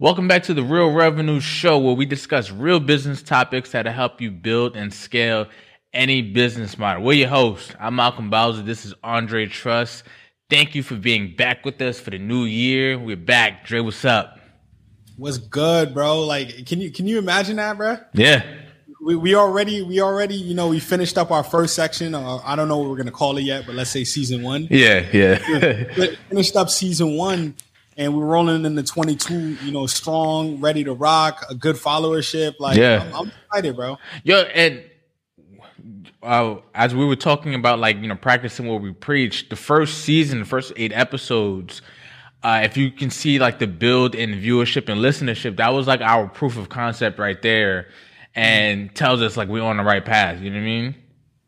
Welcome back to The Real Revenue Show, where we discuss real business topics that'll help you build and scale any business model. We're your hosts. I'm Malcolm Bowser. This is Andre Truss. Thank you for being back with us for the new year. We're back. Dre, what's up? What's good, bro? Like, can you imagine that, bro? Yeah. We already, you know, we finished up our first section. I don't know what we're going to call it yet, but let's say season one. Yeah. We finished up season one and we're rolling into 22, you know, strong, ready to rock, a good followership. Like, yeah. I'm excited, bro. Yo, and as we were talking about, like, you know, practicing what we preach, the first season, the first 8 episodes, if you can see, like, the build in viewership and listenership, that was, like, our proof of concept right there. And tells us like we're on the right path. You know what I mean?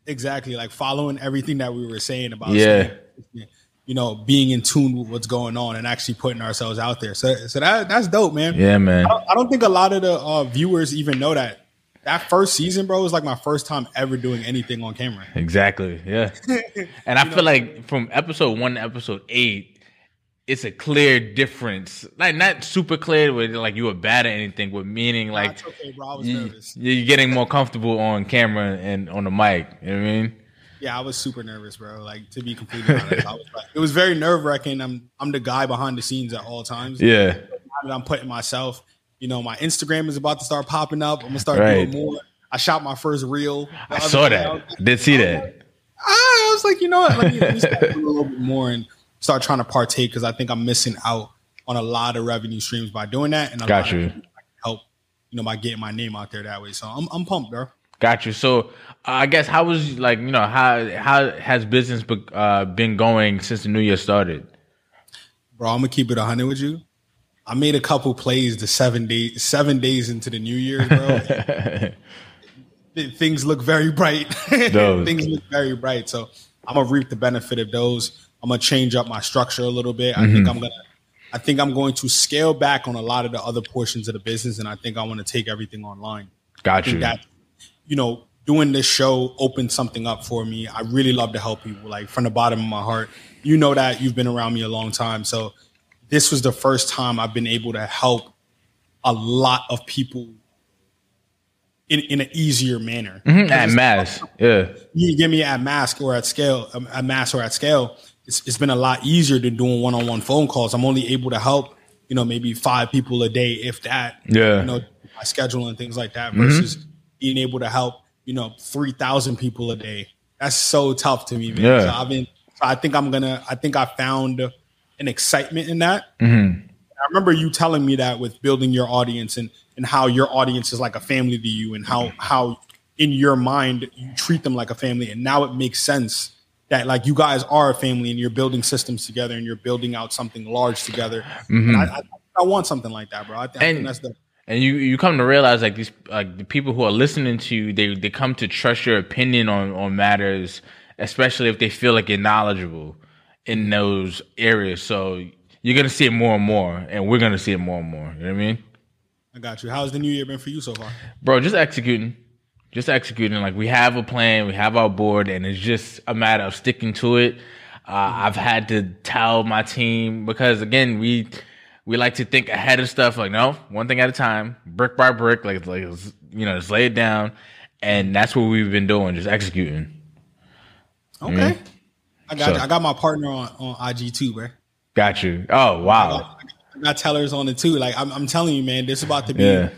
Exactly. Like following everything that we were saying about, you know, being in tune with what's going on and actually putting ourselves out there. So that's dope, man. Yeah, man. I don't think a lot of the viewers even know that. That first season, bro, was like my first time ever doing anything on camera. Exactly. Yeah. And I feel like from episode 1 to episode 8, it's a clear difference, like not super clear where like you were bad at anything, but meaning like that's okay, bro. I was nervous. You're getting more comfortable on camera and on the mic. You know what I mean? Yeah, I was super nervous, bro. Like to be completely honest, it was very nerve wracking. I'm the guy behind the scenes at all times. Yeah, I'm putting myself. You know, my Instagram is about to start popping up. I'm gonna start doing more. I shot my first reel. I saw that. I did see that. I was like, you know what? Let me start doing a little bit more and start trying to partake because I think I'm missing out on a lot of revenue streams by doing that, and I can help, you know, by getting my name out there that way. So I'm pumped, bro. Got you. So I guess how was like, you know, how has business been going since the new year started? Bro, I'm gonna keep it 100 with you. I made a couple plays the 7 days into the new year, bro. Things look very bright. Things look very bright. So I'm gonna reap the benefit of those. I'm gonna change up my structure a little bit. I think I'm going to scale back on a lot of the other portions of the business, and I think I want to take everything online. Got you. That, you know, doing this show opened something up for me. I really love to help people, like from the bottom of my heart. You know that you've been around me a long time, so this was the first time I've been able to help a lot of people in an easier manner. Mm-hmm. At mass, yeah. You get me at mass or at scale. It's been a lot easier than doing one-on-one phone calls. I'm only able to help, you know, maybe 5 people a day, if that. Yeah. You know, my schedule and things like that versus being able to help, you know, 3,000 people a day. That's so tough to me, man. Yeah. I think I found an excitement in that. Mm-hmm. I remember you telling me that with building your audience and how your audience is like a family to you and how in your mind you treat them like a family. And now it makes sense that like you guys are a family and you're building systems together and you're building out something large together. Mm-hmm. And I want something like that, bro. I think that's the. And you come to realize like these like the people who are listening to you, they come to trust your opinion on matters, especially if they feel like you're knowledgeable in those areas. So you're gonna see it more and more, and we're gonna see it more and more. You know what I mean? I got you. How's the new year been for you so far, bro? Just executing. Like we have a plan, we have our board, and it's just a matter of sticking to it. I've had to tell my team because again, we like to think ahead of stuff. Like no, one thing at a time, brick by brick. Like you know, just lay it down, and that's what we've been doing, just executing. Okay, mm-hmm. I got my partner on IG too, bro. Got you. Oh wow, I got tellers on it too. Like I'm telling you, man, this is about to be. Yeah.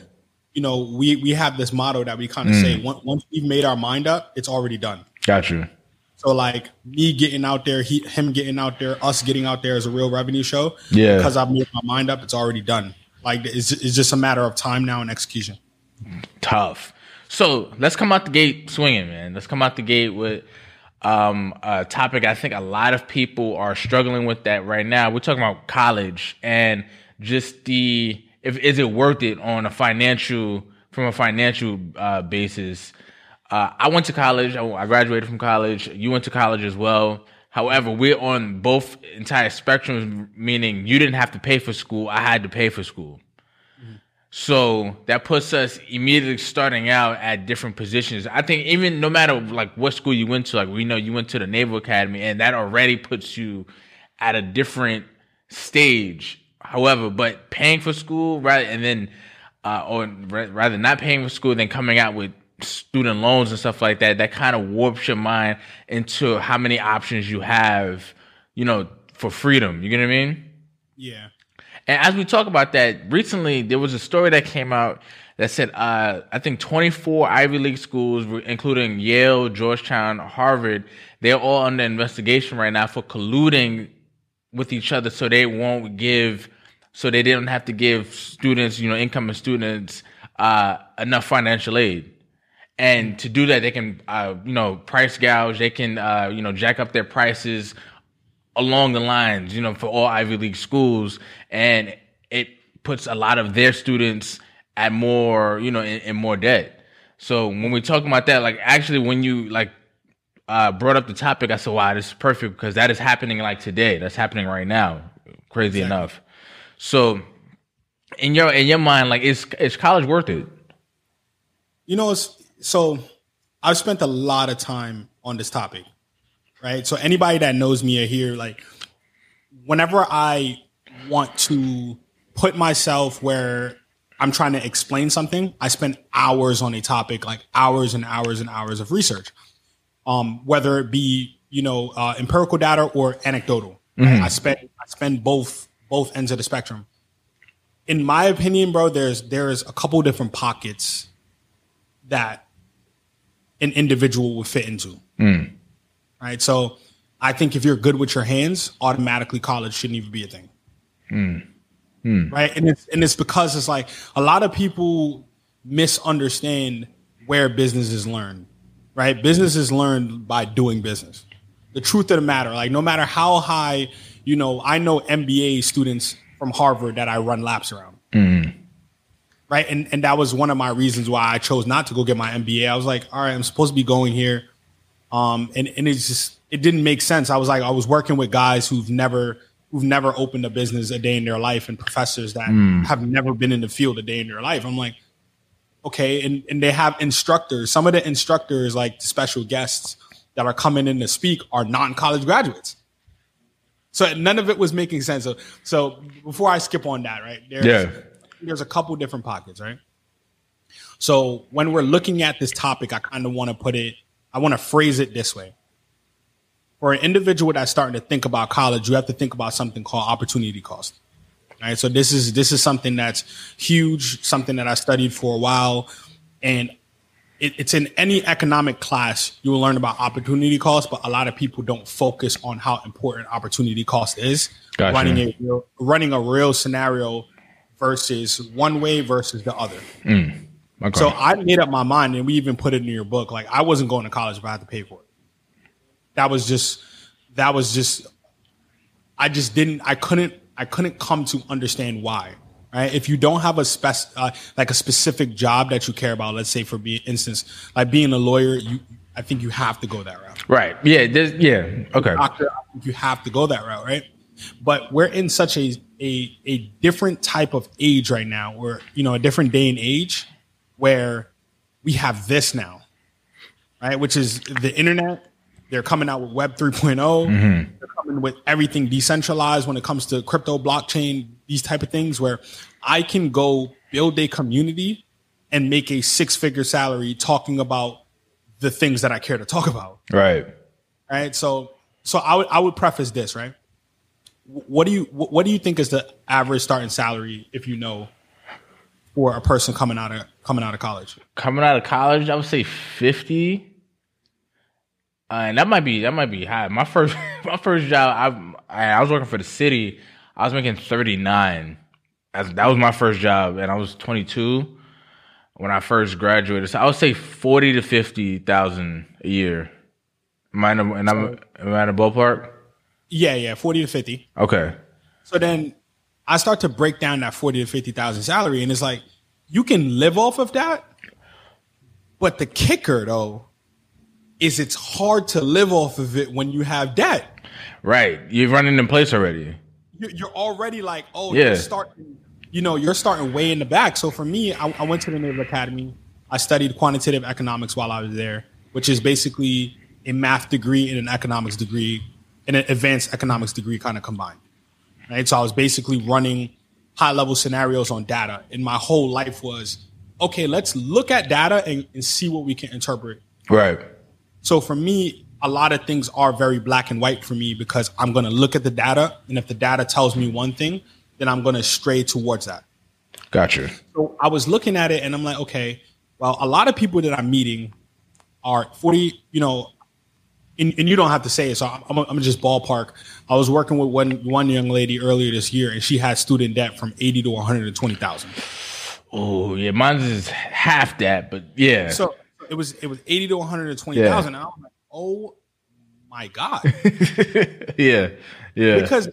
You know, we have this motto that we kind of say, once we've made our mind up, it's already done. Got you. So, like, me getting out there, him getting out there, us getting out there is a real revenue show. Yeah. Because I've made my mind up, it's already done. Like, it's just a matter of time now and execution. Tough. So, let's come out the gate swinging, man. Let's come out the gate with a topic I think a lot of people are struggling with that right now. We're talking about college and just the... is it worth it on a financial basis? I went to college. I graduated from college. You went to college as well. However, we're on both entire spectrums, meaning you didn't have to pay for school. I had to pay for school. Mm-hmm. So that puts us immediately starting out at different positions. I think even no matter like what school you went to, like we know you went to the Naval Academy, and that already puts you at a different stage however, but paying for school rather not paying for school than coming out with student loans and stuff like that, that kind of warps your mind into how many options you have, you know, for freedom. You get what I mean? Yeah. And as we talk about that, recently there was a story that came out that said, I think 24 Ivy League schools, including Yale, Georgetown, Harvard, they're all under investigation right now for colluding with each other so they didn't have to give students, you know, incoming students enough financial aid. And to do that, they can, price gouge. They can, jack up their prices along the lines, you know, for all Ivy League schools. And it puts a lot of their students at more, you know, in more debt. So when we talk about that, like, actually, when you, like, brought up the topic, I said, wow, this is perfect, because that is happening, like, today. That's happening right now. Crazy exactly. Enough. So in your mind, like, is college worth it? You know, so I've spent a lot of time on this topic, right? So anybody that knows me or here, like, whenever I want to put myself where I'm trying to explain something, I spend hours on a topic, like hours and hours and hours of research, whether it be, empirical data or anecdotal. Mm-hmm. Right? I spend both ends of the spectrum. In my opinion, bro, there's a couple different pockets that an individual would fit into. Mm. Right? So I think if you're good with your hands, automatically college shouldn't even be a thing. Mm. Mm. Right? And it's because it's like a lot of people misunderstand where business is learned. Right? Business is learned by doing business. The truth of the matter, like, no matter how high, I know MBA students from Harvard that I run laps around. Mm. Right? And that was one of my reasons why I chose not to go get my MBA. I was like, all right, I'm supposed to be going here. And it's just, it didn't make sense. I was working with guys who've never opened a business a day in their life, and professors that have never been in the field a day in their life. I'm like, okay. And they have instructors. Some of the instructors, like the special guests that are coming in to speak, are non-college graduates. So none of it was making sense. So before I skip on that, right? There's a couple different pockets, right? So when we're looking at this topic, I want to phrase it this way. For an individual that's starting to think about college, you have to think about something called opportunity cost. Right? So this is something that's huge, something that I studied for a while. And it's in any economic class, you will learn about opportunity cost, but a lot of people don't focus on how important opportunity cost is. Gotcha. Running a real scenario versus one way versus the other. Mm. Okay. So I made up my mind, and we even put it in your book. Like, I wasn't going to college if I had to pay for it. I couldn't come to understand why, right? If you don't have a specific job that you care about, let's say, for instance, like being a lawyer, I think you have to go that route. Right. Yeah. Okay. Doctor, I think you have to go that route, right? But we're in such a different type of age right now, or, a different day and age where we have this now, right? Which is the internet. They're coming out with Web 3.0. Mm-hmm. They're coming with everything decentralized when it comes to crypto, blockchain, these type of things, where I can go build a community and make a 6-figure salary talking about the things that I care to talk about. Right. Right. So I would preface this, right? What do you think is the average starting salary, if you know, for a person coming out of college? Coming out of college, I would say 50. And that might be high. My first job, I was working for the city. I was making 39. That was my first job, and I was 22 when I first graduated. So I would say 40 to 50,000 a year. Am I in a ballpark? Yeah, 40 to 50. Okay. So then I start to break down that 40 to 50,000 salary, and it's like, you can live off of that, but the kicker though is it's hard to live off of it when you have debt. Right. You're running in place already. You're already like, oh, yeah. You're starting way in the back. So for me, I went to the Naval Academy. I studied quantitative economics while I was there, which is basically a math degree and an advanced economics degree kind of combined. right? So I was basically running high-level scenarios on data. And my whole life was, okay, let's look at data and see what we can interpret. Right. So for me, a lot of things are very black and white for me because I'm going to look at the data. And if the data tells me one thing, then I'm going to stray towards that. Gotcha. So I was looking at it and I'm like, okay, well, a lot of people that I'm meeting are 40, you know, and you don't have to say it. So I'm just ballpark. I was working with one young lady earlier this year and she had student debt from 80 to 120,000. Oh yeah. Mine is half that, but yeah. So it was 80 to 120,000. Yeah. And I was like, oh my God. Yeah. Yeah. Because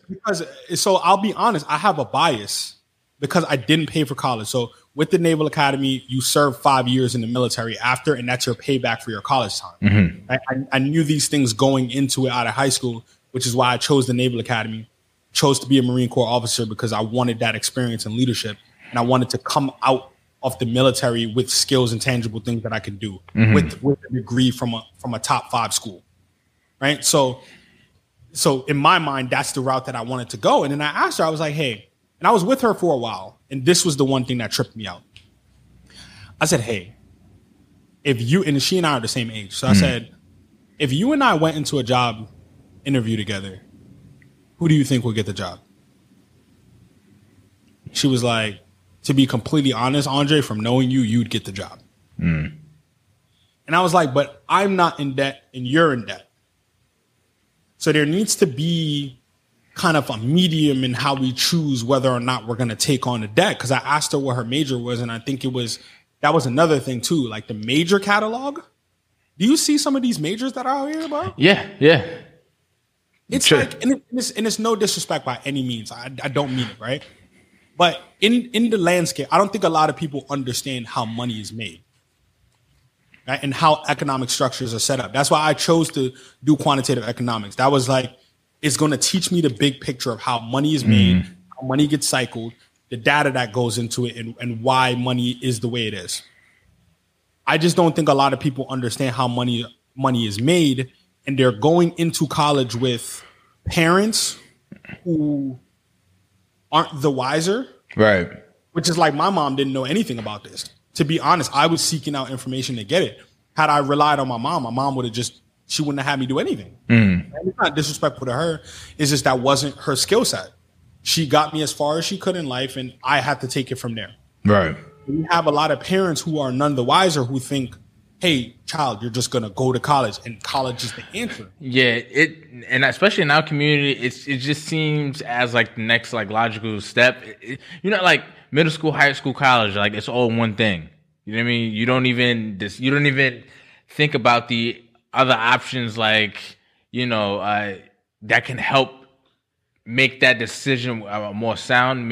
so I'll be honest, I have a bias because I didn't pay for college. So with the Naval Academy, you serve 5 years in the military after, and that's your payback for your college time. Mm-hmm. I knew these things going into it out of high school, which is why I chose the Naval Academy, chose to be a Marine Corps officer because I wanted that experience in leadership. And I wanted to come out of the military with skills and tangible things that I could do with a degree from a top five school. Right. So in my mind, that's the route that I wanted to go. And then I asked her, I was like, hey, and I was with her for a while. And this was the one thing that tripped me out. I said, hey, if you, and she and I are the same age. So I said, if you and I went into a job interview together, who do you think will get the job? She was like, to be completely honest, Andre, from knowing you, you'd get the job. Mm. And I was like, but I'm not in debt and you're in debt. So there needs to be kind of a medium in how we choose whether or not we're going to take on the debt. Because I asked her what her major was, and I think that was another thing too, like the major catalog. Do you see some of these majors that are out here, bro? Yeah, yeah. It's sure. Like, and it's no disrespect by any means. I don't mean it, right? But in the landscape, I don't think a lot of people understand how money is made, right? And how economic structures are set up. That's why I chose to do quantitative economics. That was like, it's going to teach me the big picture of how money is made, how money gets cycled, the data that goes into it, and why money is the way it is. I just don't think a lot of people understand how money is made, and they're going into college with parents who aren't the wiser. Right. Which is like, my mom didn't know anything about this. To be honest, I was seeking out information to get it. Had I relied on my mom would have just, she wouldn't have had me do anything. Mm. It's not disrespectful to her. It's just that wasn't her skill set. She got me as far as she could in life, and I had to take it from there. Right. We have a lot of parents who are none the wiser who think, hey, child, you're just going to go to college, and college is the answer. Yeah, and especially in our community, it just seems as like the next like logical step. You know, like middle school, high school, college, like it's all one thing. You know what I mean? You don't even think about the other options, like, you know, that can help make that decision more sound.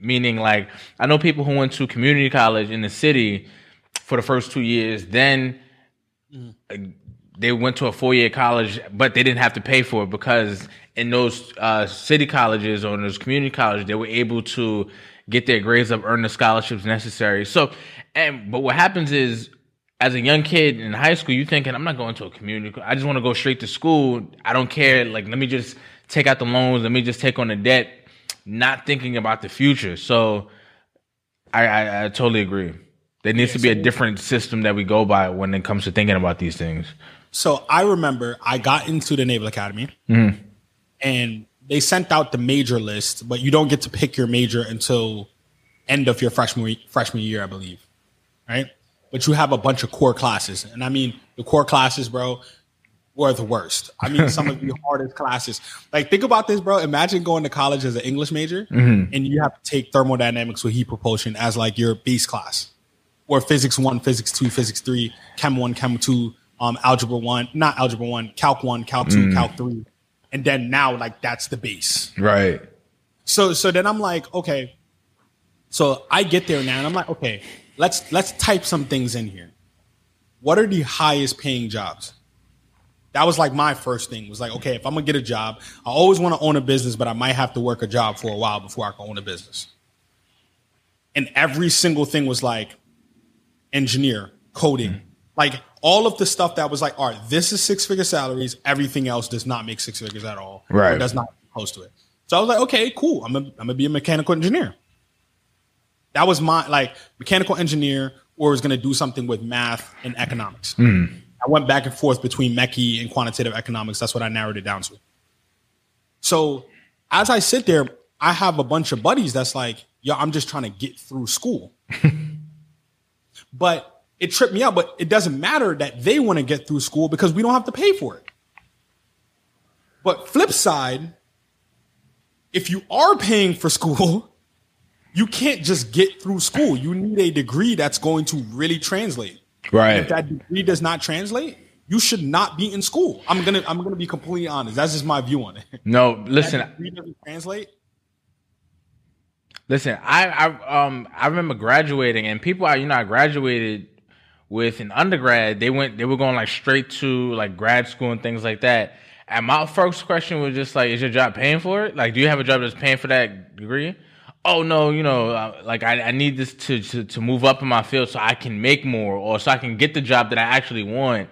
Meaning, like, I know people who went to community college in the city for the first 2 years, then they went to a four-year college, but they didn't have to pay for it because in those city colleges or in those community colleges, they were able to get their grades up, earn the scholarships necessary. So, but what happens is, as a young kid in high school, you're thinking, I'm not going to a community. I just want to go straight to school. I don't care. Like, let me just take out the loans. Let me just take on the debt, not thinking about the future. So I totally agree. There needs to be a different system that we go by when it comes to thinking about these things. So I remember I got into the Naval Academy and they sent out the major list, but you don't get to pick your major until end of your freshman year, I believe. Right? But you have a bunch of core classes. And I mean, the core classes, bro, were the worst. I mean, some of the hardest classes. Like, think about this, bro. Imagine going to college as an English major and you have to take thermodynamics with heat propulsion as like your base class, or physics 1, physics 2, physics 3, chem 1, chem 2, calc 1, calc 2, calc 3. And then now, like, that's the base. Right. So then I'm like, okay. So I get there now and I'm like, okay, Let's type some things in here. What are the highest paying jobs? That was like my first thing was like, okay, if I'm going to get a job, I always want to own a business, but I might have to work a job for a while before I can own a business. And every single thing was like engineer, coding, like all of the stuff that was like, all right, this is six-figure salaries. Everything else does not make six figures at all. Right. Or does not close to it. So I was like, okay, cool. I'm gonna be a mechanical engineer. That was my mechanical engineer, or was gonna do something with math and economics. I went back and forth between Mechie and quantitative economics. That's what I narrowed it down to. So as I sit there, I have a bunch of buddies that's like, yo, I'm just trying to get through school. But it tripped me out. But it doesn't matter that they want to get through school because we don't have to pay for it. But flip side, if you are paying for school, you can't just get through school. You need a degree that's going to really translate. Right. If that degree does not translate, you should not be in school. I'm gonna be completely honest. That's just my view on it. No, listen. That degree doesn't translate. Listen, I remember graduating, and people, I graduated with an undergrad. They were going like straight to like grad school and things like that. And my first question was just like, is your job paying for it? Like, do you have a job that's paying for that degree? Oh no, I need this to move up in my field so I can make more, or so I can get the job that I actually want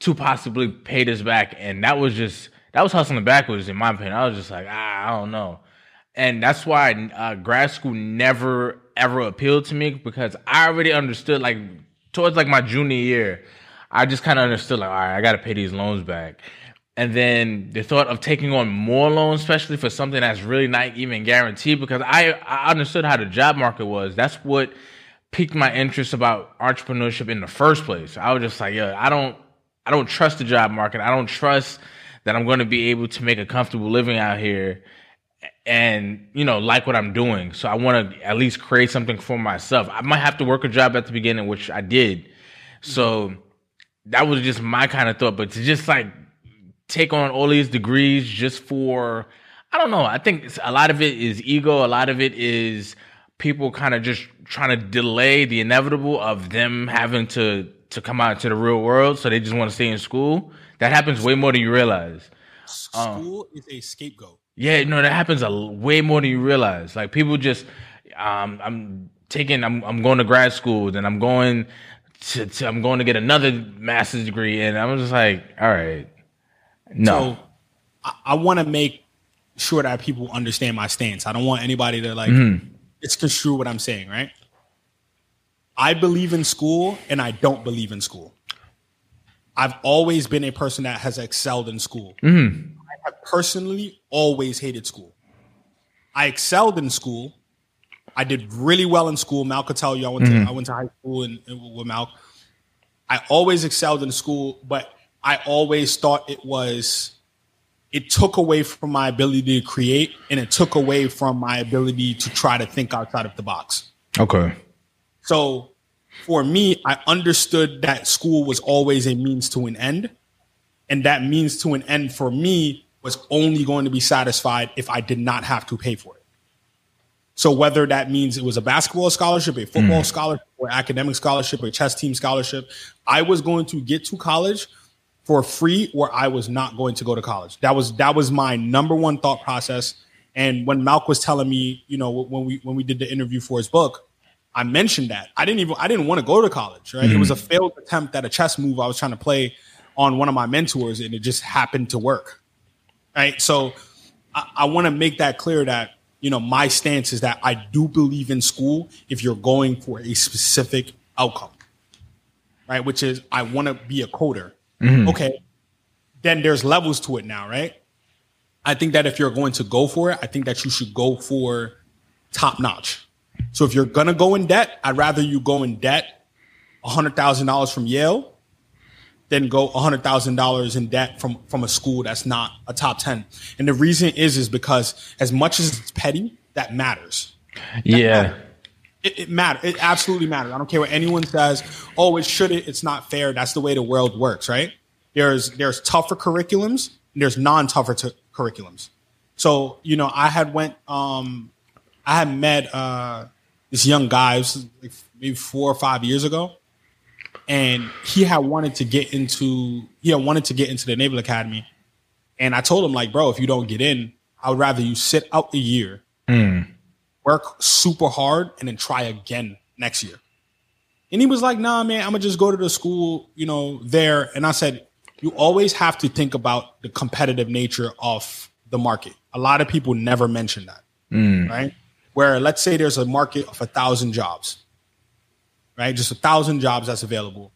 to possibly pay this back. And that was hustling backwards, in my opinion. I was just like, I don't know. And that's why grad school never ever appealed to me, because I already understood, like towards like my junior year, I just kind of understood, like, all right, I got to pay these loans back. And then the thought of taking on more loans, especially for something that's really not even guaranteed, because I understood how the job market was. That's what piqued my interest about entrepreneurship in the first place. I was just like, yeah, I don't trust the job market. I don't trust that I'm going to be able to make a comfortable living out here and, like what I'm doing. So I want to at least create something for myself. I might have to work a job at the beginning, which I did. So that was just my kind of thought. But to just like take on all these degrees just for, I don't know. I think a lot of it is ego. A lot of it is people kind of just trying to delay the inevitable of them having to come out to the real world. So they just want to stay in school. That happens way more than you realize. School is a scapegoat. Yeah, no, that happens way more than you realize. Like people just, I'm going to grad school, then I'm going to get another master's degree, and I'm just like, all right, no. So I want to make sure that people understand my stance. I don't want anybody to misconstrue what I'm saying, right? I believe in school, and I don't believe in school. I've always been a person that has excelled in school. Mm-hmm. I have personally always hated school. I excelled in school. I did really well in school. Mal could tell you I went to high school and with Mal. I always excelled in school, but I always thought it took away from my ability to create, and it took away from my ability to try to think outside of the box. Okay. So for me, I understood that school was always a means to an end. And that means to an end for me was only going to be satisfied if I did not have to pay for it. So whether that means it was a basketball scholarship, a football scholarship, or academic scholarship, a chess team scholarship, I was going to get to college for free, or I was not going to go to college. That was my number one thought process. And when Malk was telling me, when we did the interview for his book, I mentioned that I didn't want to go to college, right? Mm-hmm. It was a failed attempt at a chess move I was trying to play on one of my mentors, and it just happened to work. Right. So I want to make that clear that, my stance is that I do believe in school if you're going for a specific outcome, right? Which is, I want to be a coder. Mm-hmm. Okay. Then there's levels to it now, right? I think that if you're going to go for it, I think that you should go for top notch. So if you're going to go in debt, I'd rather you go in debt $100,000 from Yale than go $100,000 in debt from a school that's not a top 10. And the reason is because as much as it's petty, that matters. Matters. It matters. It absolutely matters. I don't care what anyone says. Oh, it shouldn't. It's not fair. That's the way the world works, right? There's tougher curriculums, and there's non-tougher curriculums. So, I had met this young guy, like maybe 4 or 5 years ago, and he had wanted to get into the Naval Academy, and I told him, like, bro, if you don't get in, I would rather you sit out a year, work super hard, and then try again next year. And he was like, nah, man, I'm gonna just go to the school, there. And I said, you always have to think about the competitive nature of the market. A lot of people never mention that, right? Where let's say there's a market of 1,000 jobs, right? Just 1,000 jobs that's available.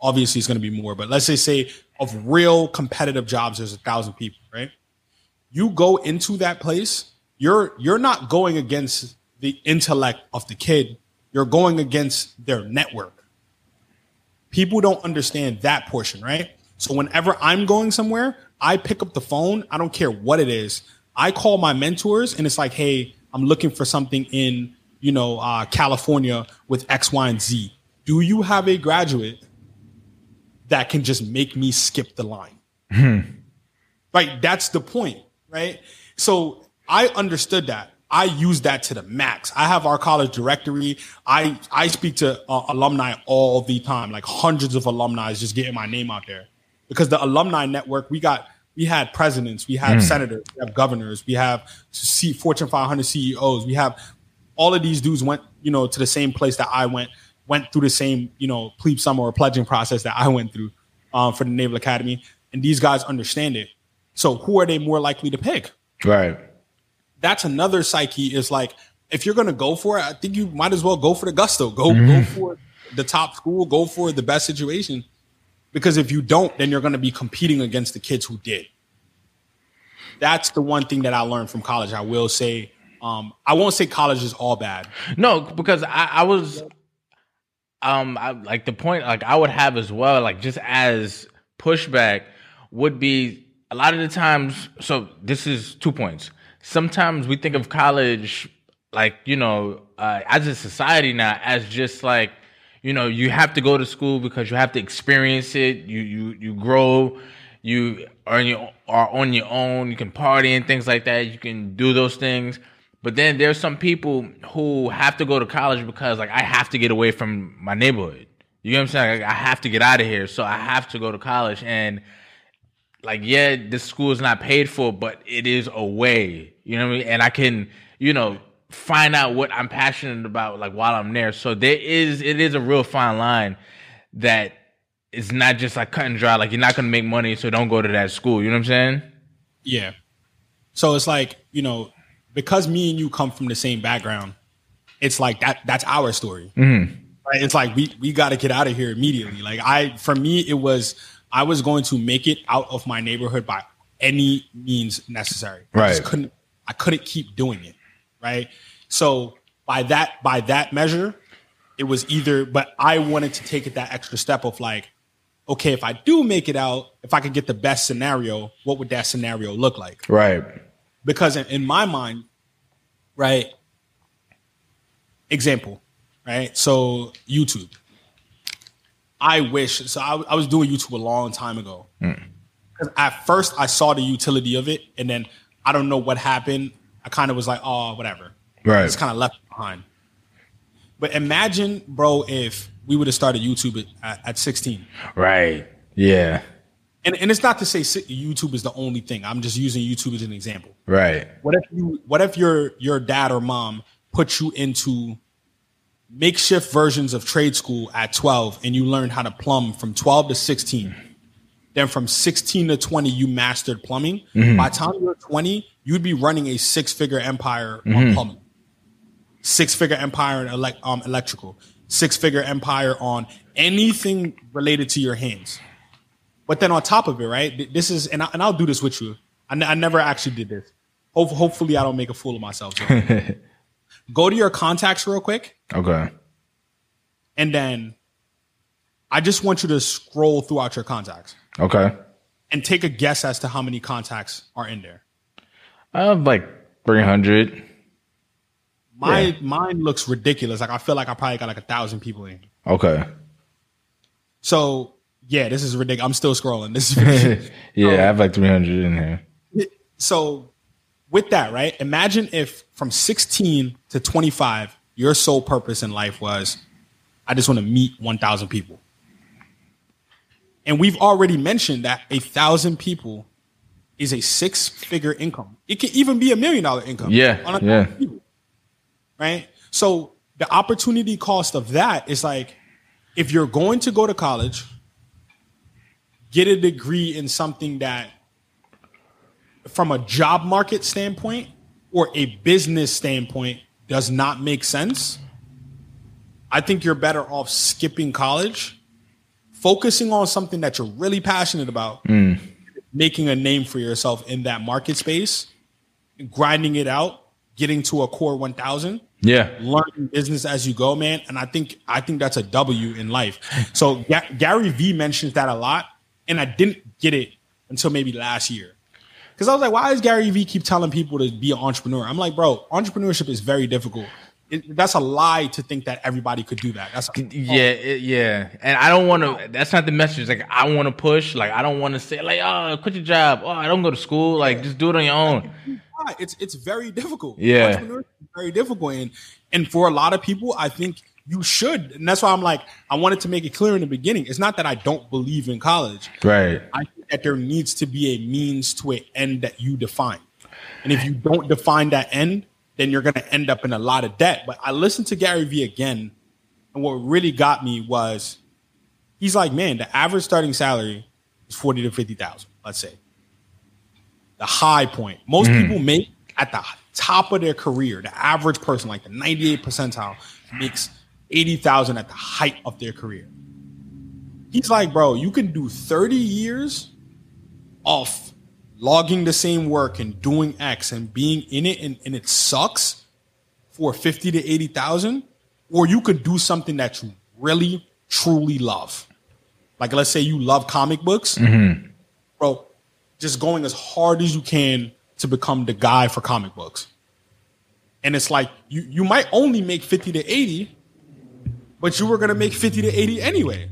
Obviously, it's going to be more, but let's say of real competitive jobs, there's 1,000 people, right? You go into that place, you're not going against the intellect of the kid. You're going against their network. People don't understand that portion, right? So whenever I'm going somewhere, I pick up the phone. I don't care what it is. I call my mentors and it's like, hey, I'm looking for something in, California with X, Y, and Z. Do you have a graduate that can just make me skip the line? Right. That's the point. Right. So I understood that. I use that to the max. I have our college directory. I speak to alumni all the time, like hundreds of alumni is just getting my name out there. Because the alumni network, we had presidents, we had senators, we have governors, we have Fortune 500 CEOs. We have all of these dudes went, to the same place that I went through the same, plebe summer or pledging process that I went through for the Naval Academy. And these guys understand it. So who are they more likely to pick? Right. That's another psyche is like, if you're going to go for it, I think you might as well go for the gusto. Go for the top school. Go for the best situation. Because if you don't, then you're going to be competing against the kids who did. That's the one thing that I learned from college. I will say, I won't say college is all bad. No, because I was, the point like I would have as well, like just as pushback would be a lot of the times. So this is 2 points. Sometimes we think of college, like, as a society now, as just like, you have to go to school because you have to experience it. You grow, you are on your own. You can party and things like that. You can do those things. But then there's some people who have to go to college because, like, I have to get away from my neighborhood. You know what I'm saying? Like, I have to get out of here, so I have to go to college. And, like, yeah, this school is not paid for, but it is a way. You know what I mean? And I can, find out what I'm passionate about, like while I'm there. So it is a real fine line that it's not just like cut and dry. Like you're not gonna make money, so don't go to that school. You know what I'm saying? Yeah. So it's like because me and you come from the same background, it's like that's our story. Mm-hmm. Right? It's like we got to get out of here immediately. Like I was going to make it out of my neighborhood by any means necessary. Right. I couldn't keep doing it. Right. So by that measure, it was either. But I wanted to take it that extra step of like, OK, if I do make it out, if I could get the best scenario, what would that scenario look like? Right. Because in my mind. Right. Example. Right. So YouTube. I wish. So I was doing YouTube a long time ago. 'Cause at first I saw the utility of it. And then I don't know what happened. I kind of was like, oh, whatever. Right. It's kind of left behind. But imagine, bro, if we would have started YouTube at 16. Right. Yeah. And it's not to say YouTube is the only thing. I'm just using YouTube as an example. Right. What if your dad or mom put you into makeshift versions of trade school at 12 and you learned how to plumb from 12 to 16? Then from 16 to 20, you mastered plumbing. Mm-hmm. By the time you were 20, you'd be running a six-figure empire on plumbing, six-figure empire on electrical, six-figure empire on anything related to your hands. But then on top of it, right, this is, and I'll do this with you. I never actually did this. Hopefully, I don't make a fool of myself. So. Go to your contacts real quick. Okay. And then I just want you to scroll throughout your contacts. Okay. And take a guess as to how many contacts are in there. I have like 300. Mine looks ridiculous. Like I feel like I probably got like 1,000 people in. Okay. So yeah, this is ridiculous. I'm still scrolling. This is ridiculous. Yeah, I have like 300 in here. So with that, right? Imagine if from 16 to 25, your sole purpose in life was, I just want to meet 1,000 people. And we've already mentioned that 1,000 people is a six-figure income. It can even be a $1 million income. Yeah. People, right? So the opportunity cost of that is like, if you're going to go to college, get a degree in something that from a job market standpoint or a business standpoint does not make sense, I think you're better off skipping college, focusing on something that you're really passionate about, making a name for yourself in that market space, grinding it out, getting to a core 1,000. Yeah. Learning business as you go, man. And I think that's a W in life. So Gary Vee mentions that a lot. And I didn't get it until maybe last year. Because I was like, why does Gary Vee keep telling people to be an entrepreneur? I'm like, bro, entrepreneurship is very difficult. That's a lie to think that everybody could do that. Yeah. And I don't want to, that's not the message. Like, I want to push. Like, I don't want to say, like, oh, quit your job. Oh, I don't go to school. Like, just do it on your own. It's very difficult. Yeah. Entrepreneurship is very difficult. And for a lot of people, I think you should. And that's why I'm like, I wanted to make it clear in the beginning. It's not that I don't believe in college. Right. I think that there needs to be a means to an end that you define. And if you don't define that end, then you're going to end up in a lot of debt. But I listened to Gary Vee again. And what really got me was he's like, man, the average starting salary is $40,000 to $50,000, let's say. The high point. Most people make at the top of their career. The average person, like the 98th percentile, makes $80,000 at the height of their career. He's like, bro, you can do 30 years off logging the same work and doing X and being in it and it sucks for $50,000 to $80,000, or you could do something that you really, truly love. Like, let's say you love comic books. Mm-hmm. Bro, just going as hard as you can to become the guy for comic books. And it's like, you might only make 50 to 80, but you were going to make 50 to 80 anyway.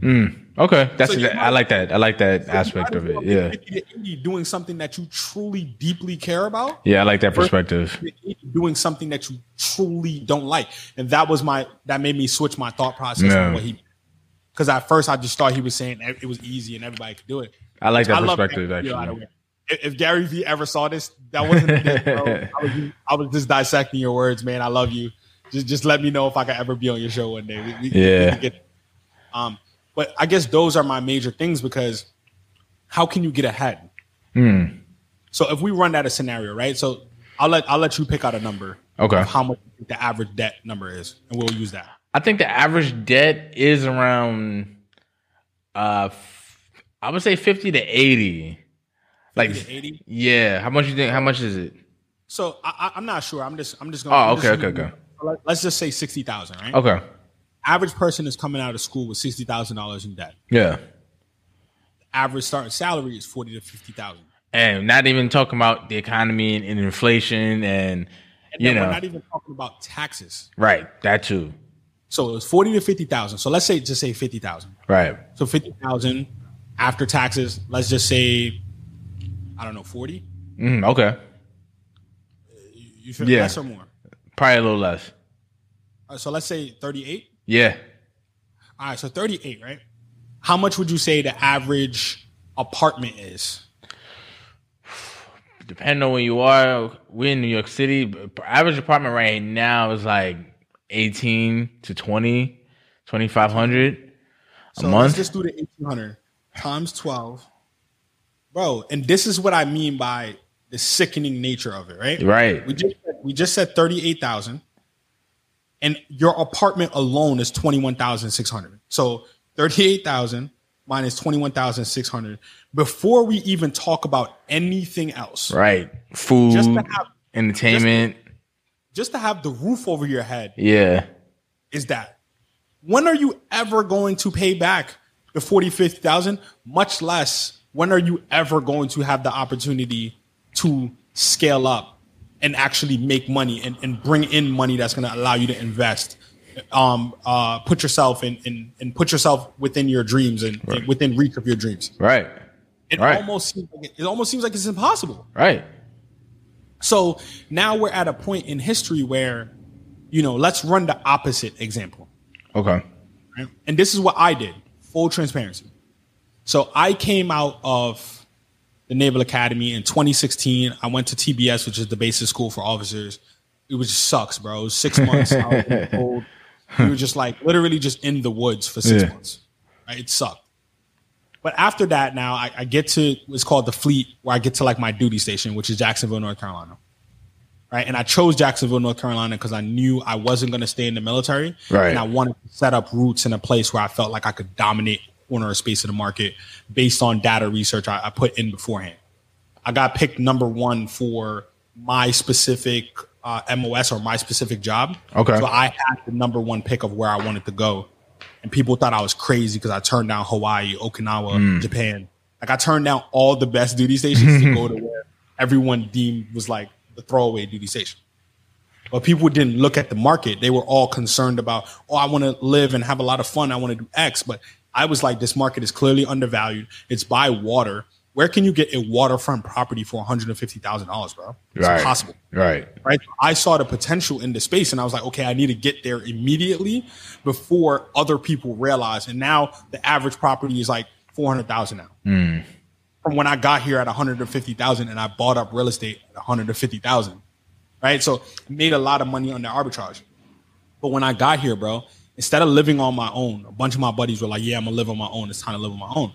Okay. I like that. I like that aspect of it. Yeah. 50 to 80 doing something that you truly, deeply care about. Yeah. I like that perspective. Doing something that you truly don't like. And that made me switch my thought process on what he, because at first I just thought he was saying it was easy and everybody could do it. I like that perspective, actually. If Gary Vee ever saw this, that wasn't it, bro. I was just dissecting your words, man. I love you. Just let me know if I could ever be on your show one day. We get, but I guess those are my major things, because how can you get ahead? So if we run that a scenario, right? So I'll let you pick out a number. Okay. Of how much the average debt number is, and we'll use that. I think the average debt is around, I would say 50 to 80. Like 80? Yeah. How much you think? How much is it? So I'm not sure. I'm just going. Oh, okay. Let's just say 60,000, right? Okay. Average person is coming out of school with $60,000 in debt. Yeah. Average starting salary is $40,000 to $50,000. And not even talking about the economy and inflation, and you know, we're not even talking about taxes. Right. That too. So it was $40,000 to $50,000. So let's say just 50,000. Right. So 50,000 after taxes. Let's just say, I don't know, 40? Okay. You feel less or more? Probably a little less. So let's say 38? Yeah. All right, so 38, right? How much would you say the average apartment is? Depending on where you are, we're in New York City. But average apartment right now is like 18 to 20, 2,500 a month. Let's just do the 1,800 times 12. Bro, and this is what I mean by the sickening nature of it, right? Right. We just said 38,000, and your apartment alone is 21,600. So 38,000 minus 21,600 before we even talk about anything else. Right. Food, just to have, entertainment. Just to have the roof over your head. Yeah. Is that? When are you ever going to pay back the 40,000 to 50,000? Much less, when are you ever going to have the opportunity to scale up and actually make money and bring in money that's going to allow you to invest, put yourself in put yourself within your dreams and within reach of your dreams? Right. It almost seems like it's impossible. Right. So now we're at a point in history where, you know, let's run the opposite example. Okay. Right? And this is what I did. Full transparency. So I came out of the Naval Academy in 2016. I went to TBS, which is the basic school for officers. It was just sucks, bro. It was 6 months. I was cold. We were just like literally just in the woods for six months. Right? It sucked. But after that, now I get to what's called the fleet, where I get to like my duty station, which is Jacksonville, North Carolina. Right. And I chose Jacksonville, North Carolina, because I knew I wasn't going to stay in the military. Right. And I wanted to set up roots in a place where I felt like I could dominate corner or space of the market based on data research I put in beforehand. I got picked number one for my specific MOS or my specific job. Okay. So I had the number one pick of where I wanted to go. And people thought I was crazy because I turned down Hawaii, Okinawa, Japan. Like I turned down all the best duty stations to go to where everyone deemed was like, the throwaway duty station. But people didn't look at the market. They were all concerned about, oh, I want to live and have a lot of fun. I want to do X. But I was like, this market is clearly undervalued. It's by water. Where can you get a waterfront property for $150,000, bro? It's impossible. Right. So I saw the potential in the space and I was like, okay, I need to get there immediately before other people realize. And now the average property is like $400,000 now. From when I got here at $150,000 and I bought up real estate at $150,000, right? So I made a lot of money on the arbitrage. But when I got here, bro, instead of living on my own, a bunch of my buddies were like, yeah, I'm going to live on my own. It's time to live on my own.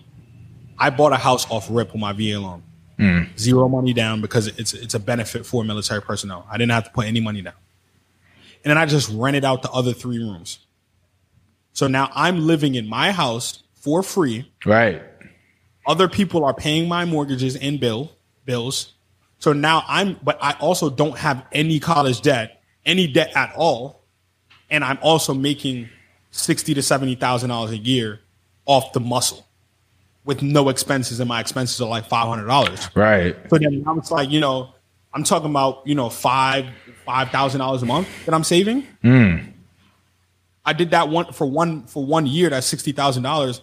I bought a house off rip with my VA loan. Zero money down because it's a benefit for military personnel. I didn't have to put any money down. And then I just rented out the other three rooms. So now I'm living in my house for free. Right. Other people are paying my mortgages and bills. So now but I also don't have any college debt, any debt at all. And I'm also making $60,000 to $70,000 a year off the muscle with no expenses. And my expenses are like $500. Right. So then I was like, I'm talking about, $5,000 a month that I'm saving. I did that for one year, that's $60,000.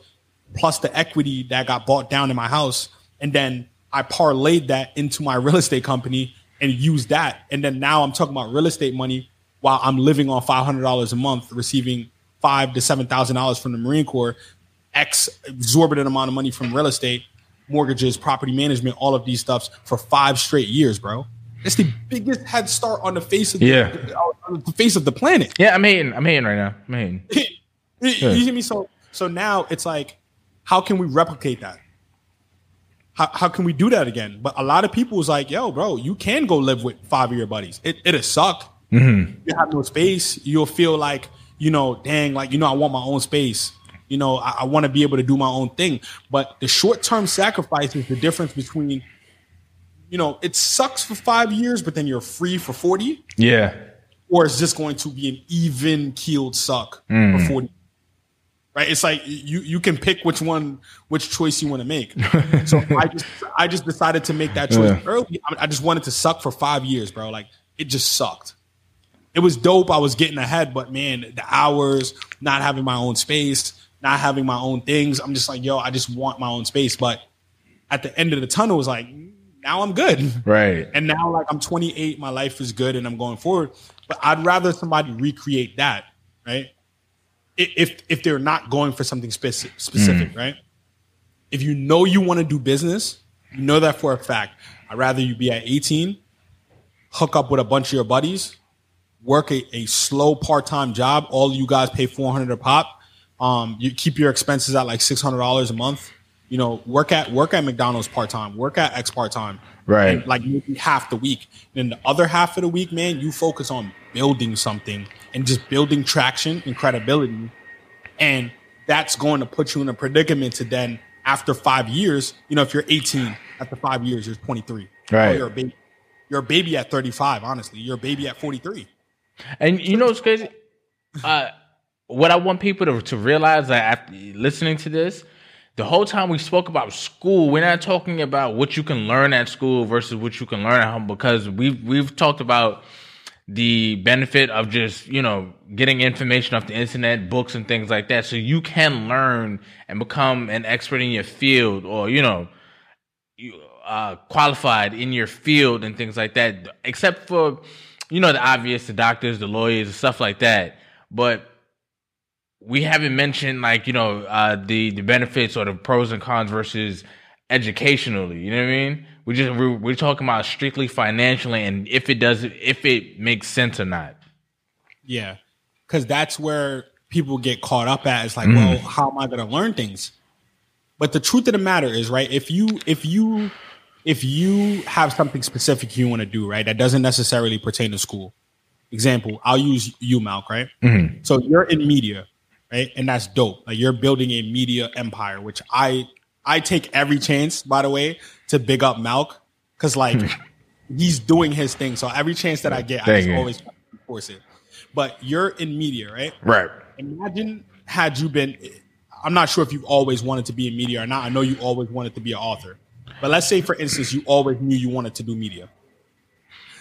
Plus the equity that got bought down in my house. And then I parlayed that into my real estate company and used that. And then now I'm talking about real estate money while I'm living on $500 a month, receiving $5,000 to $7,000 from the Marine Corps, exorbitant amount of money from real estate, mortgages, property management, all of these stuffs for 5 straight years, bro. It's the biggest head start on the face of the face of the planet. Yeah, I'm hating right now. You hear me? So now it's like, how can we replicate that? How can we do that again? But a lot of people was like, yo, bro, you can go live with 5 of your buddies. It'll suck. You have no space. You'll feel like, I want my own space. I want to be able to do my own thing. But the short-term sacrifice is the difference between, it sucks for 5 years, but then you're free for 40. Yeah. Or it's just going to be an even-keeled suck for 40. Right, it's like you can pick which choice you want to make. So I just decided to make that choice early. I just wanted to suck for 5 years, bro. Like it just sucked. It was dope. I was getting ahead, but man, the hours, not having my own space, not having my own things. I'm just like, yo, I just want my own space. But at the end of the tunnel, it was like, now I'm good. Right. And now, like, I'm 28, my life is good, and I'm going forward. But I'd rather somebody recreate that, right? If they're not going for something specific, right? If you know you want to do business, you know that for a fact. I'd rather you be at 18, hook up with a bunch of your buddies, work a slow part-time job. All you guys pay $400 a pop. You keep your expenses at like $600 a month. Work at McDonald's part-time, work at X part-time. Right. And like maybe half the week. And then the other half of the week, man, you focus on building something and just building traction and credibility. And that's going to put you in a predicament to then after 5 years, if you're 18, after 5 years, you're 23. Right. Or you're a baby. You're a baby at 35, honestly. You're a baby at 43. And you know what's crazy? What I want people to realize that after listening to this, the whole time we spoke about school, we're not talking about what you can learn at school versus what you can learn at home, because we've talked about the benefit of just, getting information off the internet, books and things like that. So you can learn and become an expert in your field or, qualified in your field and things like that, except for, the obvious, the doctors, the lawyers, and stuff like that. But we haven't mentioned the benefits or the pros and cons versus educationally. You know what I mean? We're talking about strictly financially and if it makes sense or not. Yeah, because that's where people get caught up at. It's like, well, how am I going to learn things? But the truth of the matter is, right, if you have something specific you want to do, right, that doesn't necessarily pertain to school. Example, I'll use you, Malk, right? Mm-hmm. So you're in media, right? And that's dope. Like, you're building a media empire, which I take every chance, by the way, to big up Malk, because like he's doing his thing. So every chance that I get, I just always force it. But you're in media, right? Right. Imagine had you been, I'm not sure if you've always wanted to be in media or not. I know you always wanted to be an author. But let's say, for instance, you always knew you wanted to do media.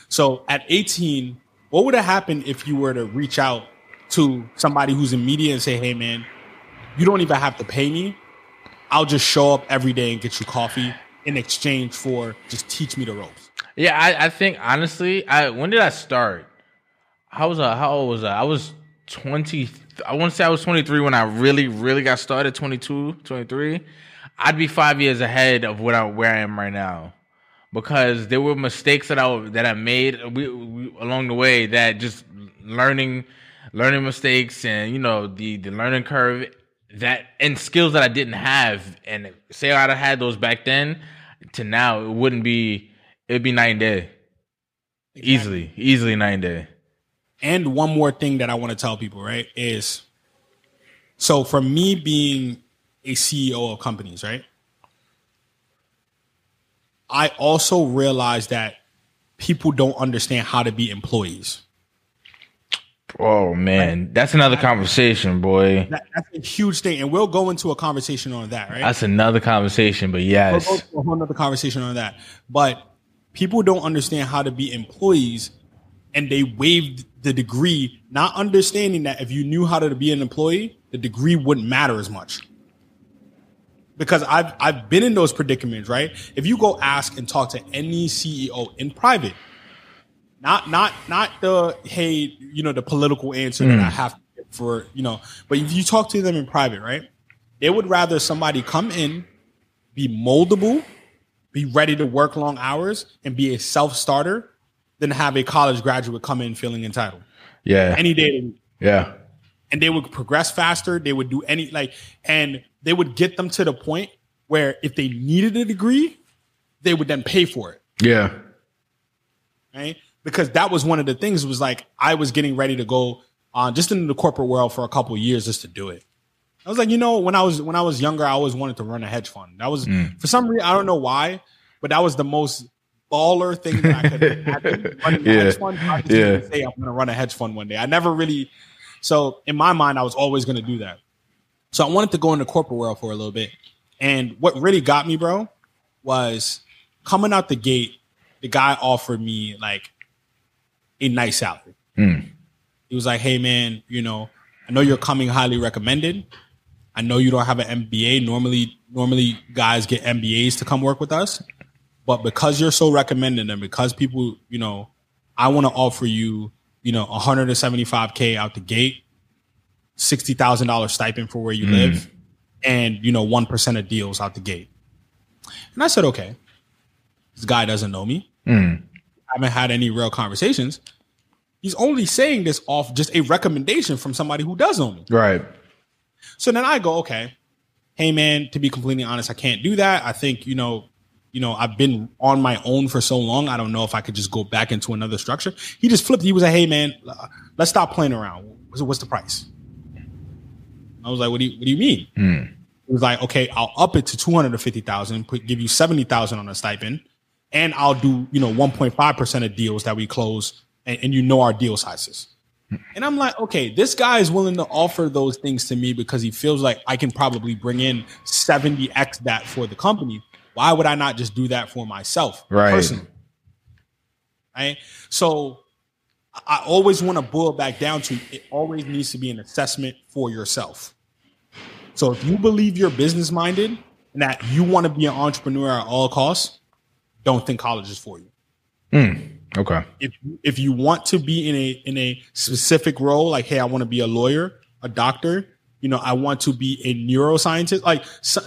So at 18, what would have happened if you were to reach out to somebody who's in media and say, hey, man, you don't even have to pay me. I'll just show up every day and get you coffee in exchange for just teach me the ropes. Yeah, I think, honestly, when did I start? How old was I? I was 20. I want to say I was 23 when I really, really got started, 22, 23. I'd be 5 years ahead of where I am right now, because there were mistakes that I made along the way, that just learning mistakes, and you know, the learning curve, that and skills that I didn't have. And say I'd have had those back then to now, it'd be night and day. Exactly. Easily night and day. And one more thing that I want to tell people, right, is, so for me being a CEO of companies, right, I also realized that people don't understand how to be employees. Oh, man. Right? That's another conversation, boy. That's a huge thing. And we'll go into a conversation on that, right? That's another conversation, but yes. We'll go into a whole other conversation on that. But people don't understand how to be employees, and they waived the degree, not understanding that if you knew how to be an employee, the degree wouldn't matter as much. Because I've been in those predicaments, right? If you go ask and talk to any CEO in private, not the, hey, you know, the political answer that I have to get for, you know, but if you talk to them in private, right, they would rather somebody come in, be moldable, be ready to work long hours, and be a self-starter than have a college graduate come in feeling entitled. Yeah. Any day of the week. Yeah. And they would progress faster. They would do and they would get them to the point where if they needed a degree, they would then pay for it. Yeah. Right? Because that was one of the things, was like, I was getting ready to go on just into the corporate world for a couple of years just to do it. I was like, you know, when I was younger, I always wanted to run a hedge fund. That was for some reason, I don't know why, but that was the most baller thing that I could imagine. Running a hedge fund. I just didn't say I'm going to run a hedge fund one day. I never really. So in my mind, I was always going to do that. So I wanted to go into corporate world for a little bit. And what really got me, bro, was coming out the gate, the guy offered me like a nice salary. Mm. He was like, hey, man, you know, I know you're coming highly recommended. I know you don't have an MBA. Normally guys get MBAs to come work with us. But because you're so recommended, and because people, you know, I want to offer you, you know, $175K out the gate, $60,000 stipend for where you live, and, you know, 1% of deals out the gate. And I said, okay, this guy doesn't know me. I haven't had any real conversations. He's only saying this off just a recommendation from somebody who does know me. Right. So then I go, okay, hey, man, to be completely honest, I can't do that. I think, you know, I've been on my own for so long. I don't know if I could just go back into another structure. He just flipped. He was like, hey, man, let's stop playing around. What's the price? I was like, what do you mean? He was like, okay, I'll up it to $250,000, give you $70,000 on a stipend, and I'll do, you know, 1.5% of deals that we close, and you know our deal sizes. And I'm like, okay, this guy is willing to offer those things to me because he feels like I can probably bring in 70x that for the company. Why would I not just do that for myself personally? Right? So I always want to boil back down to, it always needs to be an assessment for yourself. So if you believe you're business minded and that you want to be an entrepreneur at all costs, don't think college is for you. Okay. If you want to be in a specific role, like, hey, I want to be a lawyer, a doctor, you know, I want to be a neuroscientist, like, so,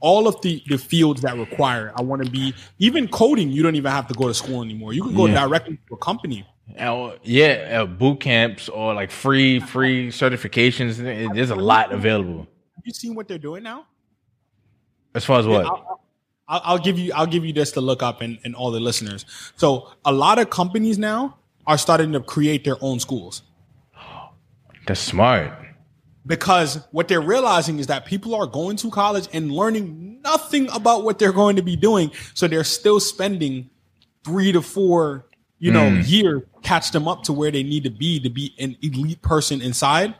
all of the fields that require, I want to be, even coding, you don't even have to go to school anymore. You can go directly to a company. Boot camps or like free certifications. There's a lot available. Have you seen what they're doing now? As far as what? I'll give you this to look up and all the listeners. So a lot of companies now are starting to create their own schools. That's smart. Because what they're realizing is that people are going to college and learning nothing about what they're going to be doing. So they're still spending 3 to 4, year catch them up to where they need to be an elite person inside.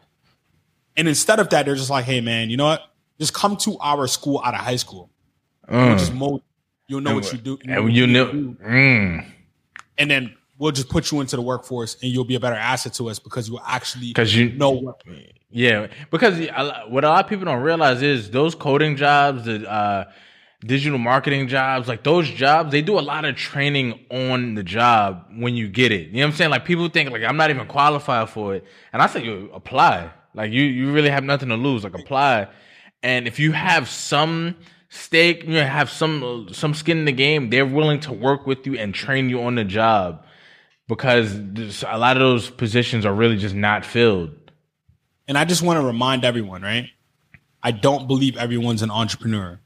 And instead of that, they're just like, hey, man, you know what? Just come to our school out of high school. We'll just mold you. You'll know what you do. And then we'll just put you into the workforce and you'll be a better asset to us because you actually know what. Yeah, because what a lot of people don't realize is those coding jobs, the digital marketing jobs, like those jobs, they do a lot of training on the job when you get it. You know what I'm saying? Like people think like I'm not even qualified for it. And I say, yo, apply. Like you really have nothing to lose. Like apply. And if you have some stake, you have some skin in the game, they're willing to work with you and train you on the job because a lot of those positions are really just not filled. And I just want to remind everyone, right? I don't believe everyone's an entrepreneur.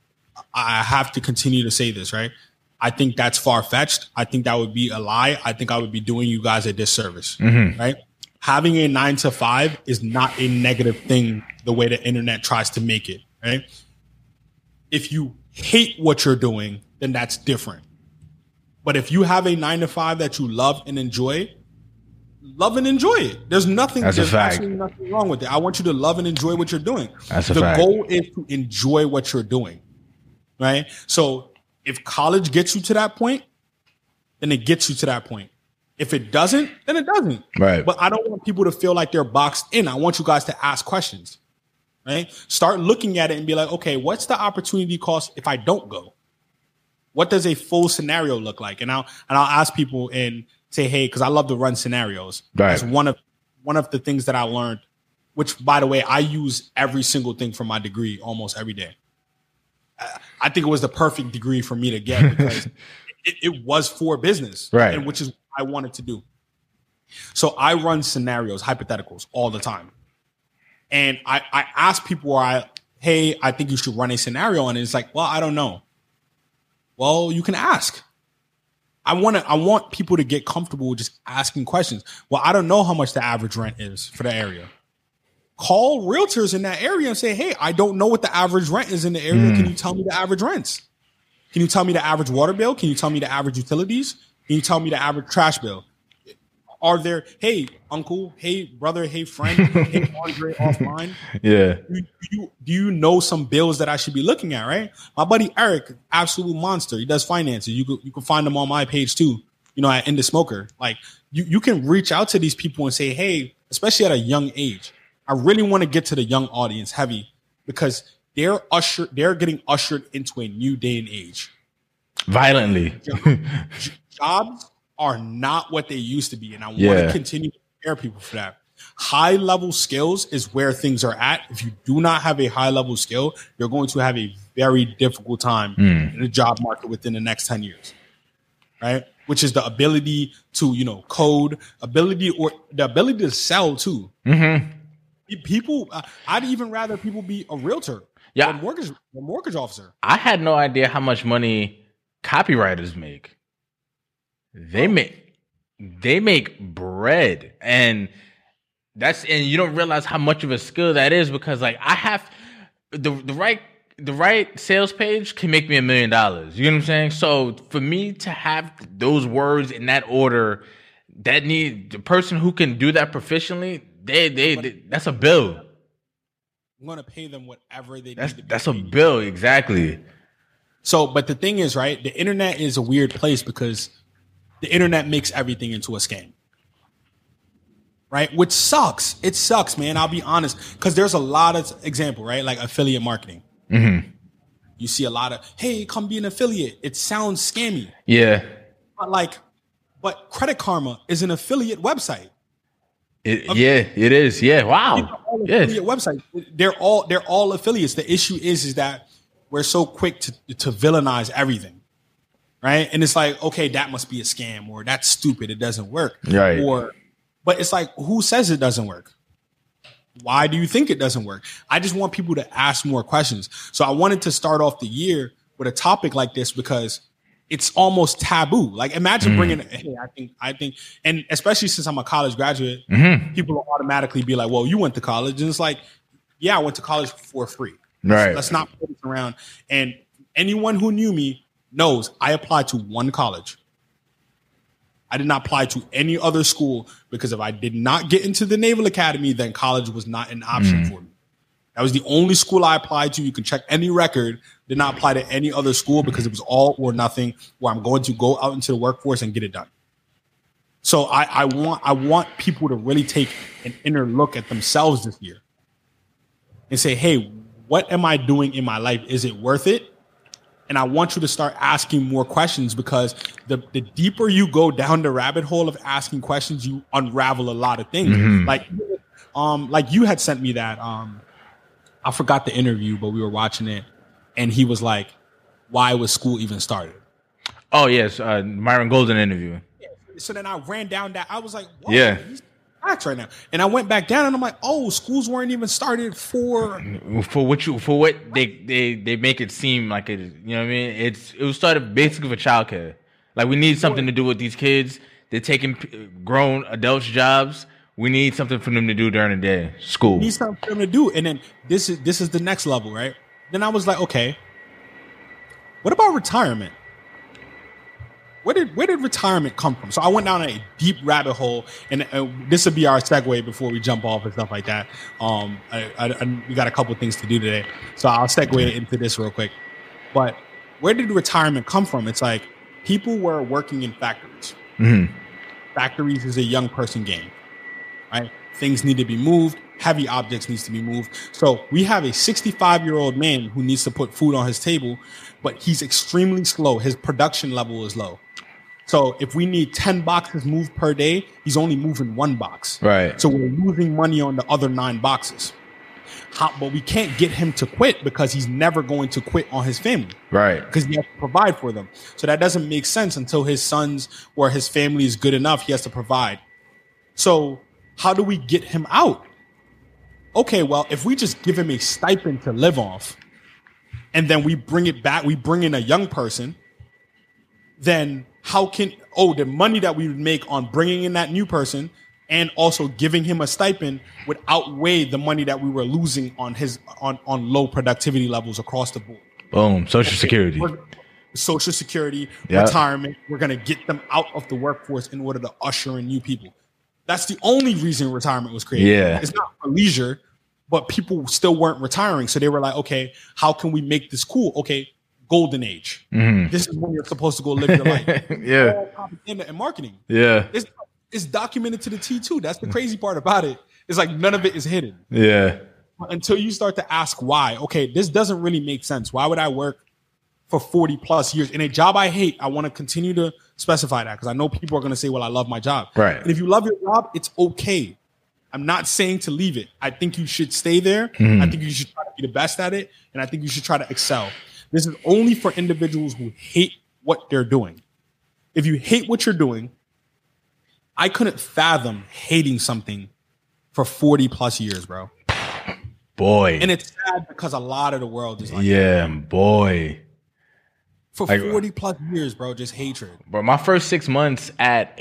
I have to continue to say this, right? I think that's far-fetched. I think that would be a lie. I think I would be doing you guys a disservice, right? Having a 9-to-5 is not a negative thing the way the internet tries to make it, right? If you hate what you're doing, then that's different. But if you have a 9-to-5 that you love and enjoy it. There's absolutely nothing wrong with it. I want you to love and enjoy what you're doing. The goal is to enjoy what you're doing, right? So if college gets you to that point, then it gets you to that point. If it doesn't, then it doesn't. Right. But I don't want people to feel like they're boxed in. I want you guys to ask questions. Right? Start looking at it and be like, okay, what's the opportunity cost if I don't go? What does a full scenario look like? And I'll ask people and say, hey, because I love to run scenarios. Right. That's one of the things that I learned, which, by the way, I use every single thing from my degree almost every day. I think it was the perfect degree for me to get because it was for business, right? And which is what I wanted to do. So I run scenarios, hypotheticals all the time. And I ask people, hey, I think you should run a scenario. And it's like, well, I don't know. Well, you can ask. I want people to get comfortable with just asking questions. Well, I don't know how much the average rent is for the area. Call realtors in that area and say, hey, I don't know what the average rent is in the area. Can you tell me the average rents? Can you tell me the average water bill? Can you tell me the average utilities? Can you tell me the average trash bill? Are there, hey, uncle, hey, brother, hey, friend, hey, Andre, offline? Yeah. Do you know some bills that I should be looking at, right? My buddy Eric, absolute monster. He does finances. You can find him on my page too, at End the Smoker. Like, you can reach out to these people and say, hey, especially at a young age, I really want to get to the young audience heavy because they're getting ushered into a new day and age. Violently. Jobs are not what they used to be. And I want to continue to prepare people for that. High level skills is where things are at. If you do not have a high level skill, you're going to have a very difficult time in the job market within the next 10 years, right? Which is the ability to, code, ability to sell too. Mm-hmm. People, I'd even rather people be a realtor or a mortgage officer. I had no idea how much money copywriters make. They make bread, and you don't realize how much of a skill that is because like I have the right sales page can make me $1 million. You know what I'm saying? So for me to have those words in that order, that need the person who can do that proficiently, that's a bill. I'm gonna pay them whatever they need to be. That's a bill, exactly. So, but the thing is, right? The internet is a weird place because the internet makes everything into a scam, right? Which sucks. It sucks, man. I'll be honest. Because there's a lot of example, right? Like affiliate marketing. Mm-hmm. You see a lot of, hey, come be an affiliate. It sounds scammy. Yeah. But Credit Karma is an affiliate website. It is. Yeah. Wow. Affiliate website. They're all affiliates. The issue is that we're so quick to villainize everything. Right. And it's like, okay, that must be a scam or that's stupid. It doesn't work. Right. But it's like, who says it doesn't work? Why do you think it doesn't work? I just want people to ask more questions. So I wanted to start off the year with a topic like this because it's almost taboo. Like, imagine bringing, hey, I think, and especially since I'm a college graduate, people will automatically be like, well, you went to college. And it's like, yeah, I went to college for free. Right. So let's not put it around. And anyone who knew me knows I applied to one college. I did not apply to any other school because if I did not get into the Naval Academy, then college was not an option for me. That was the only school I applied to. You can check any record. Did not apply to any other school because it was all or nothing where I'm going to go out into the workforce and get it done. So I want people to really take an inner look at themselves this year and say, hey, what am I doing in my life? Is it worth it? And I want you to start asking more questions because the deeper you go down the rabbit hole of asking questions, you unravel a lot of things. Like you had sent me that. I forgot the interview, but we were watching it, and he was like, "Why was school even started?" Oh yes, Myron Golden interview. Yeah. So then I ran down that. I was like, whoa, "Yeah, he's facts right now." And I went back down, and I'm like, "Oh, schools weren't even started for what they make it seem like it. You know what I mean? It was started basically for childcare. Like we need something to do with these kids. They're taking grown adults' jobs." We need something for them to do during the day. School. We need something for them to do. And then this is the next level, right? Then I was like, okay, what about retirement? Where did retirement come from? So I went down a deep rabbit hole, and this would be our segue before we jump off and stuff like that. We got a couple things to do today, so I'll segue into this real quick. But where did retirement come from? It's like people were working in factories. Mm-hmm. Factories is a young person game. Right? Things need to be moved. Heavy objects needs to be moved. So we have a 65-year-old man who needs to put food on his table, but he's extremely slow. His production level is low. So if we need 10 boxes moved per day, he's only moving one box. Right. So we're losing money on the other 9 boxes. But we can't get him to quit because he's never going to quit on his family. Right. Because he has to provide for them. So that doesn't make sense until his sons or his family is good enough. He has to provide. So how do we get him out? Okay, well, if we just give him a stipend to live off and then we bring it back, we bring in a young person, then how can, the money that we would make on bringing in that new person and also giving him a stipend would outweigh the money that we were losing on his, on low productivity levels across the board. Boom. Social Security, yep. Retirement. We're going to get them out of the workforce in order to usher in new people. That's the only reason retirement was created. Yeah. It's not for leisure, but people still weren't retiring. So they were like, okay, how can we make this cool? Okay, golden age. Mm-hmm. This is when you're supposed to go live your life. Yeah. Propaganda and marketing. Yeah. It's documented to the T too. That's the crazy part about it. It's like none of it is hidden. Yeah. Until you start to ask why. Okay, this doesn't really make sense. Why would I work for 40 plus years in a job I hate? I want to continue to specify that because I know people are going to say, well, I love my job. Right. And if you love your job, it's okay. I'm not saying to leave it. I think you should stay there. Mm-hmm. I think you should try to be the best at it. And I think you should try to excel. This is only for individuals who hate what they're doing. If you hate what you're doing, I couldn't fathom hating something for 40 plus years, bro. Boy. And it's sad because a lot of the world is like, yeah, that. Boy. For 40 plus years, bro, just hatred. Bro, my first 6 months at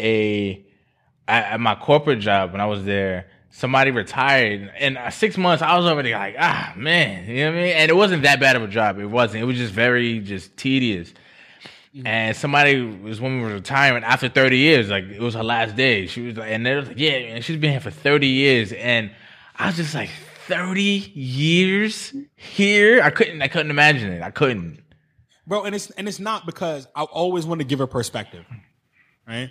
my corporate job when I was there, somebody retired. And 6 months, I was already like, man. You know what I mean? And it wasn't that bad of a job. It wasn't. It was just very tedious. Mm-hmm. And this woman was retiring after 30 years. Like, it was her last day. She was like, and they was like, yeah, and she's been here for 30 years. And I was just like, 30 years here? I couldn't imagine it. I couldn't. Bro, and it's not because I always want to give a perspective, right?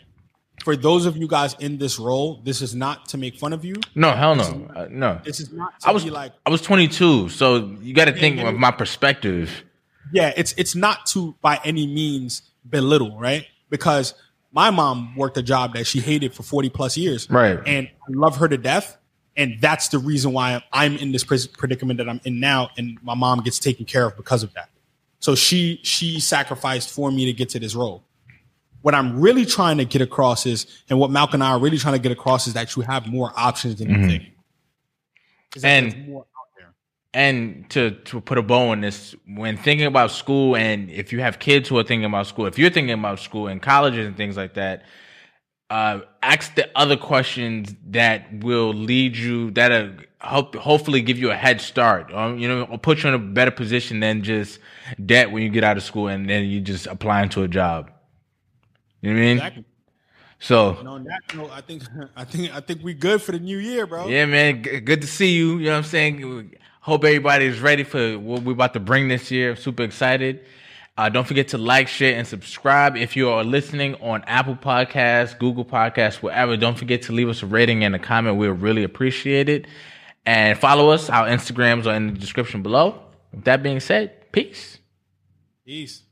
For those of you guys in this role, this is not to make fun of you. No, hell no, no. This is not. I was 22, so you got to think of my perspective. Yeah, it's not to by any means belittle, right? Because my mom worked a job that she hated for 40 plus years, right? And I love her to death, and that's the reason why I'm in this predicament that I'm in now, and my mom gets taken care of because of that. So she sacrificed for me to get to this role. What I'm really trying to get across is, and what Malcolm and I are really trying to get across is that you have more options than you think. And more out there. And to put a bow on this, when thinking about school, and if you have kids who are thinking about school, if you're thinking about school and colleges and things like that, ask the other questions that will lead you, that'll hopefully give you a head start, or put you in a better position than just debt when you get out of school and then you just applying to a job. You know what I mean? Exactly. So, and on that note, I think we good for the new year, bro. Yeah, man. Good to see you. You know what I'm saying? Hope everybody is ready for what we're about to bring this year. I'm super excited. Don't forget to like, share, and subscribe. If you are listening on Apple Podcasts, Google Podcasts, wherever, don't forget to leave us a rating and a comment. We'll really appreciate it. And follow us. Our Instagrams are in the description below. With that being said, peace. Peace.